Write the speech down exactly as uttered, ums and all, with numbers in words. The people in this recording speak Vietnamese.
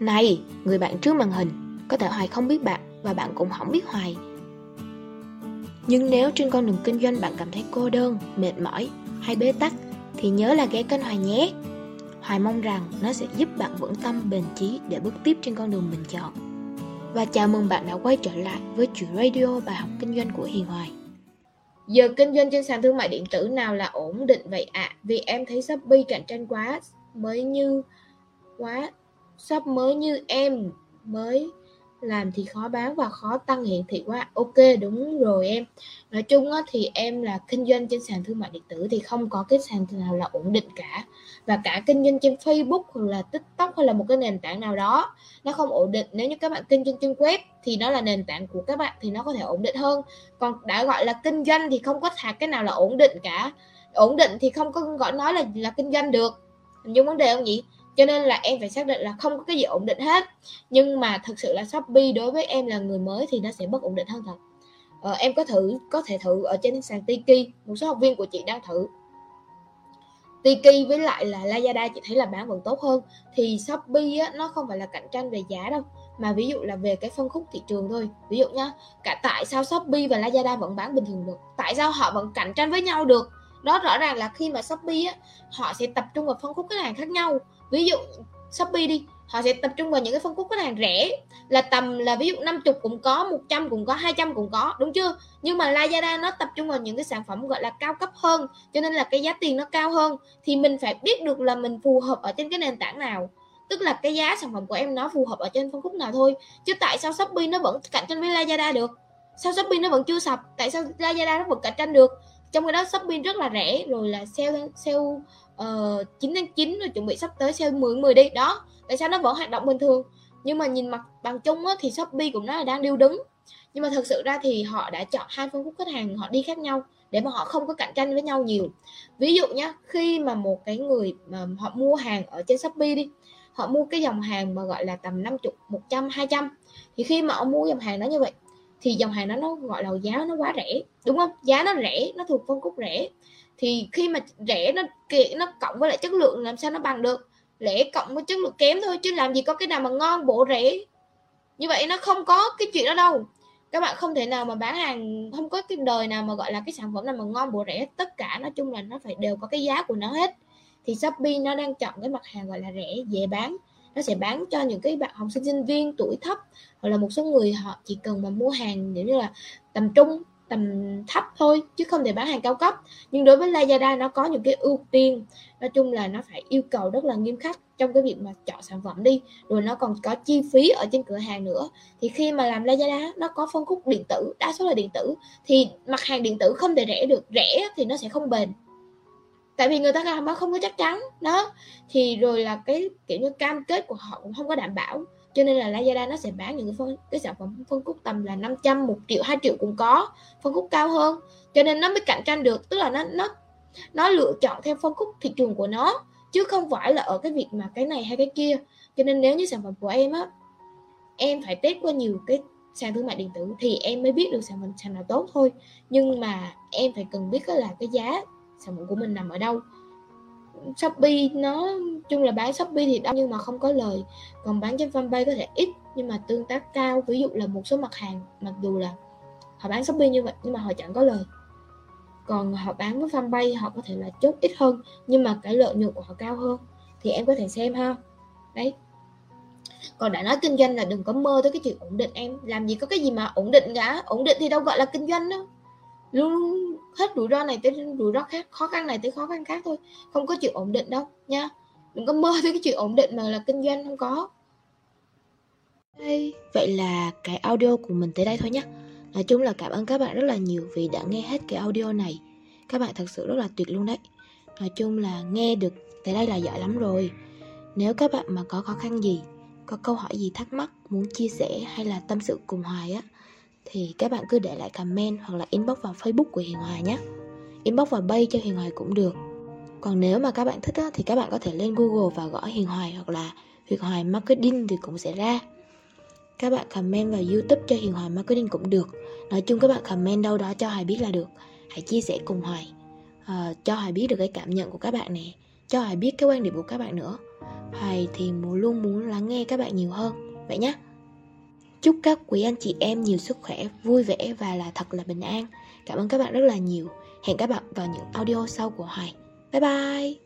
Này, người bạn trước màn hình, có thể Hoài không biết bạn và bạn cũng không biết Hoài. Nhưng nếu trên con đường kinh doanh bạn cảm thấy cô đơn, mệt mỏi hay bế tắc thì nhớ là ghé kênh Hoài nhé. Hoài mong rằng nó sẽ giúp bạn vững tâm, bền chí để bước tiếp trên con đường mình chọn. Và chào mừng bạn đã quay trở lại với chuyện radio bài học kinh doanh của Hiền Hoài. Giờ kinh doanh trên sàn thương mại điện tử nào là ổn định vậy ạ? À? Vì em thấy Shopee cạnh tranh quá mới như quá shop mới như em mới làm thì khó bán và khó tăng hiển thị quá. Ok, đúng rồi em. Nói chung thì em là kinh doanh trên sàn thương mại điện tử thì không có cái sàn nào là ổn định cả. Và cả kinh doanh trên Facebook hoặc là TikTok hay là một cái nền tảng nào đó nó không ổn định. Nếu như các bạn kinh doanh trên web thì nó là nền tảng của các bạn thì nó có thể ổn định hơn. Còn đã gọi là kinh doanh thì không có thạc cái nào là ổn định cả. Ổn định thì không có gọi nói là, là kinh doanh được. Hình dung vấn đề không nhỉ? Cho nên là em phải xác định là không có cái gì ổn định hết. Nhưng mà thực sự là Shopee đối với em là người mới thì nó sẽ bất ổn định hơn thật. Ờ, em có thử có thể thử ở trên sàn Tiki. Một số học viên của chị đang thử Tiki với lại là Lazada, chị thấy là bán vẫn tốt hơn. Thì Shopee á, nó không phải là cạnh tranh về giá đâu, mà ví dụ là về cái phân khúc thị trường thôi. Ví dụ nhá, cả tại sao Shopee và Lazada vẫn bán bình thường được? Tại sao họ vẫn cạnh tranh với nhau được? Đó rõ ràng là khi mà Shopee á, họ sẽ tập trung vào phân khúc khách hàng khác nhau. Ví dụ Shopee đi, họ sẽ tập trung vào những cái phân khúc khách hàng rẻ, là tầm là ví dụ năm mươi cũng có, một trăm cũng có, hai trăm cũng có, đúng chưa? Nhưng mà Lazada nó tập trung vào những cái sản phẩm gọi là cao cấp hơn, cho nên là cái giá tiền nó cao hơn. Thì mình phải biết được là mình phù hợp ở trên cái nền tảng nào, tức là cái giá sản phẩm của em nó phù hợp ở trên phân khúc nào thôi. Chứ tại sao Shopee nó vẫn cạnh tranh với Lazada được? Sao Shopee nó vẫn chưa sập? Tại sao Lazada nó vẫn cạnh tranh được? Trong cái đó Shopee rất là rẻ, rồi là sale sale uh, chín tháng chín rồi chuẩn bị sắp tới sale mười mười đi. Đó, tại sao nó vẫn hoạt động bình thường? Nhưng mà nhìn mặt bằng chung á, thì Shopee cũng nói là đang điêu đứng. Nhưng mà thực sự ra thì họ đã chọn hai phân khúc khách hàng họ đi khác nhau để mà họ không có cạnh tranh với nhau nhiều. Ví dụ nhá, khi mà một cái người mà họ mua hàng ở trên Shopee đi, họ mua cái dòng hàng mà gọi là tầm năm mươi, một trăm, hai trăm. Thì khi mà họ mua dòng hàng đó như vậy thì dòng hàng đó nó gọi là giá nó quá rẻ, đúng không? Giá nó rẻ, nó thuộc phân khúc rẻ. Thì khi mà rẻ nó nó cộng với lại chất lượng làm sao nó bằng được? Rẻ cộng với chất lượng kém thôi, chứ làm gì có cái nào mà ngon bổ rẻ. Như vậy nó không có cái chuyện đó đâu. Các bạn không thể nào mà bán hàng, không có cái đời nào mà gọi là cái sản phẩm nào mà ngon bổ rẻ. Tất cả nói chung là nó phải đều có cái giá của nó hết. Thì Shopee nó đang chọn cái mặt hàng gọi là rẻ, dễ bán. Nó sẽ bán cho những cái bạn học sinh sinh viên tuổi thấp, hoặc là một số người họ chỉ cần mà mua hàng như là tầm trung, tầm thấp thôi, chứ không thể bán hàng cao cấp. Nhưng đối với Lazada nó có những cái ưu tiên, nói chung là nó phải yêu cầu rất là nghiêm khắc trong cái việc mà chọn sản phẩm đi, rồi nó còn có chi phí ở trên cửa hàng nữa. Thì khi mà làm Lazada nó có phân khúc điện tử, đa số là điện tử, thì mặt hàng điện tử không thể rẻ được, rẻ thì nó sẽ không bền. Tại vì người ta làm nó không có chắc chắn đó, thì rồi là cái kiểu như cam kết của họ cũng không có đảm bảo, cho nên là Lazada nó sẽ bán những cái, phân, cái sản phẩm phân khúc tầm là năm trăm, một triệu, hai triệu cũng có, phân khúc cao hơn, cho nên nó mới cạnh tranh được. Tức là nó nó nó lựa chọn theo phân khúc thị trường của nó, chứ không phải là ở cái việc mà cái này hay cái kia. Cho nên nếu như sản phẩm của em á, em phải test qua nhiều cái sàn thương mại điện tử thì em mới biết được sản phẩm sàn nào tốt thôi. Nhưng mà em phải cần biết là cái giá sản phẩm của mình nằm ở đâu. Shopee nó chung là bán Shopee thì đông nhưng mà không có lời, còn bán trên fanpage có thể ít nhưng mà tương tác cao. Ví dụ là một số mặt hàng mặc dù là họ bán Shopee như vậy nhưng mà họ chẳng có lời, còn họ bán với fanpage họ có thể là chốt ít hơn nhưng mà cái lợi nhuận của họ cao hơn. Thì em có thể xem ha. Đấy, còn đã nói kinh doanh là đừng có mơ tới cái chuyện ổn định em. Làm gì có cái gì mà ổn định cả, ổn định thì đâu gọi là kinh doanh đâu. Luôn hết rủi ro này tới rủi ro khác, khó khăn này tới khó khăn khác thôi, không có chuyện ổn định đâu nha. Đừng có mơ tới cái chuyện ổn định mà là kinh doanh, không có. Vậy là cái audio của mình tới đây thôi nhé. Nói chung là cảm ơn các bạn rất là nhiều vì đã nghe hết cái audio này. Các bạn thật sự rất là tuyệt luôn đấy. Nói chung là nghe được tới đây là giỏi lắm rồi. Nếu các bạn mà có khó khăn gì, có câu hỏi gì thắc mắc, muốn chia sẻ hay là tâm sự cùng Hoài á, thì các bạn cứ để lại comment hoặc là inbox vào Facebook của Hiền Hoài nhé. Inbox vào page cho Hiền Hoài cũng được. Còn nếu mà các bạn thích á, thì các bạn có thể lên Google và gõ Hiền Hoài hoặc là Hiền Hoài Marketing thì cũng sẽ ra. Các bạn comment vào YouTube cho Hiền Hoài Marketing cũng được. Nói chung các bạn comment đâu đó cho Hoài biết là được. Hãy chia sẻ cùng Hoài, à, cho Hoài biết được cái cảm nhận của các bạn nè, cho Hoài biết cái quan điểm của các bạn nữa. Hoài thì luôn muốn lắng nghe các bạn nhiều hơn. Vậy nhé. Chúc các quý anh chị em nhiều sức khỏe, vui vẻ và là thật là bình an. Cảm ơn các bạn rất là nhiều. Hẹn các bạn vào những audio sau của Hoài. Bye bye.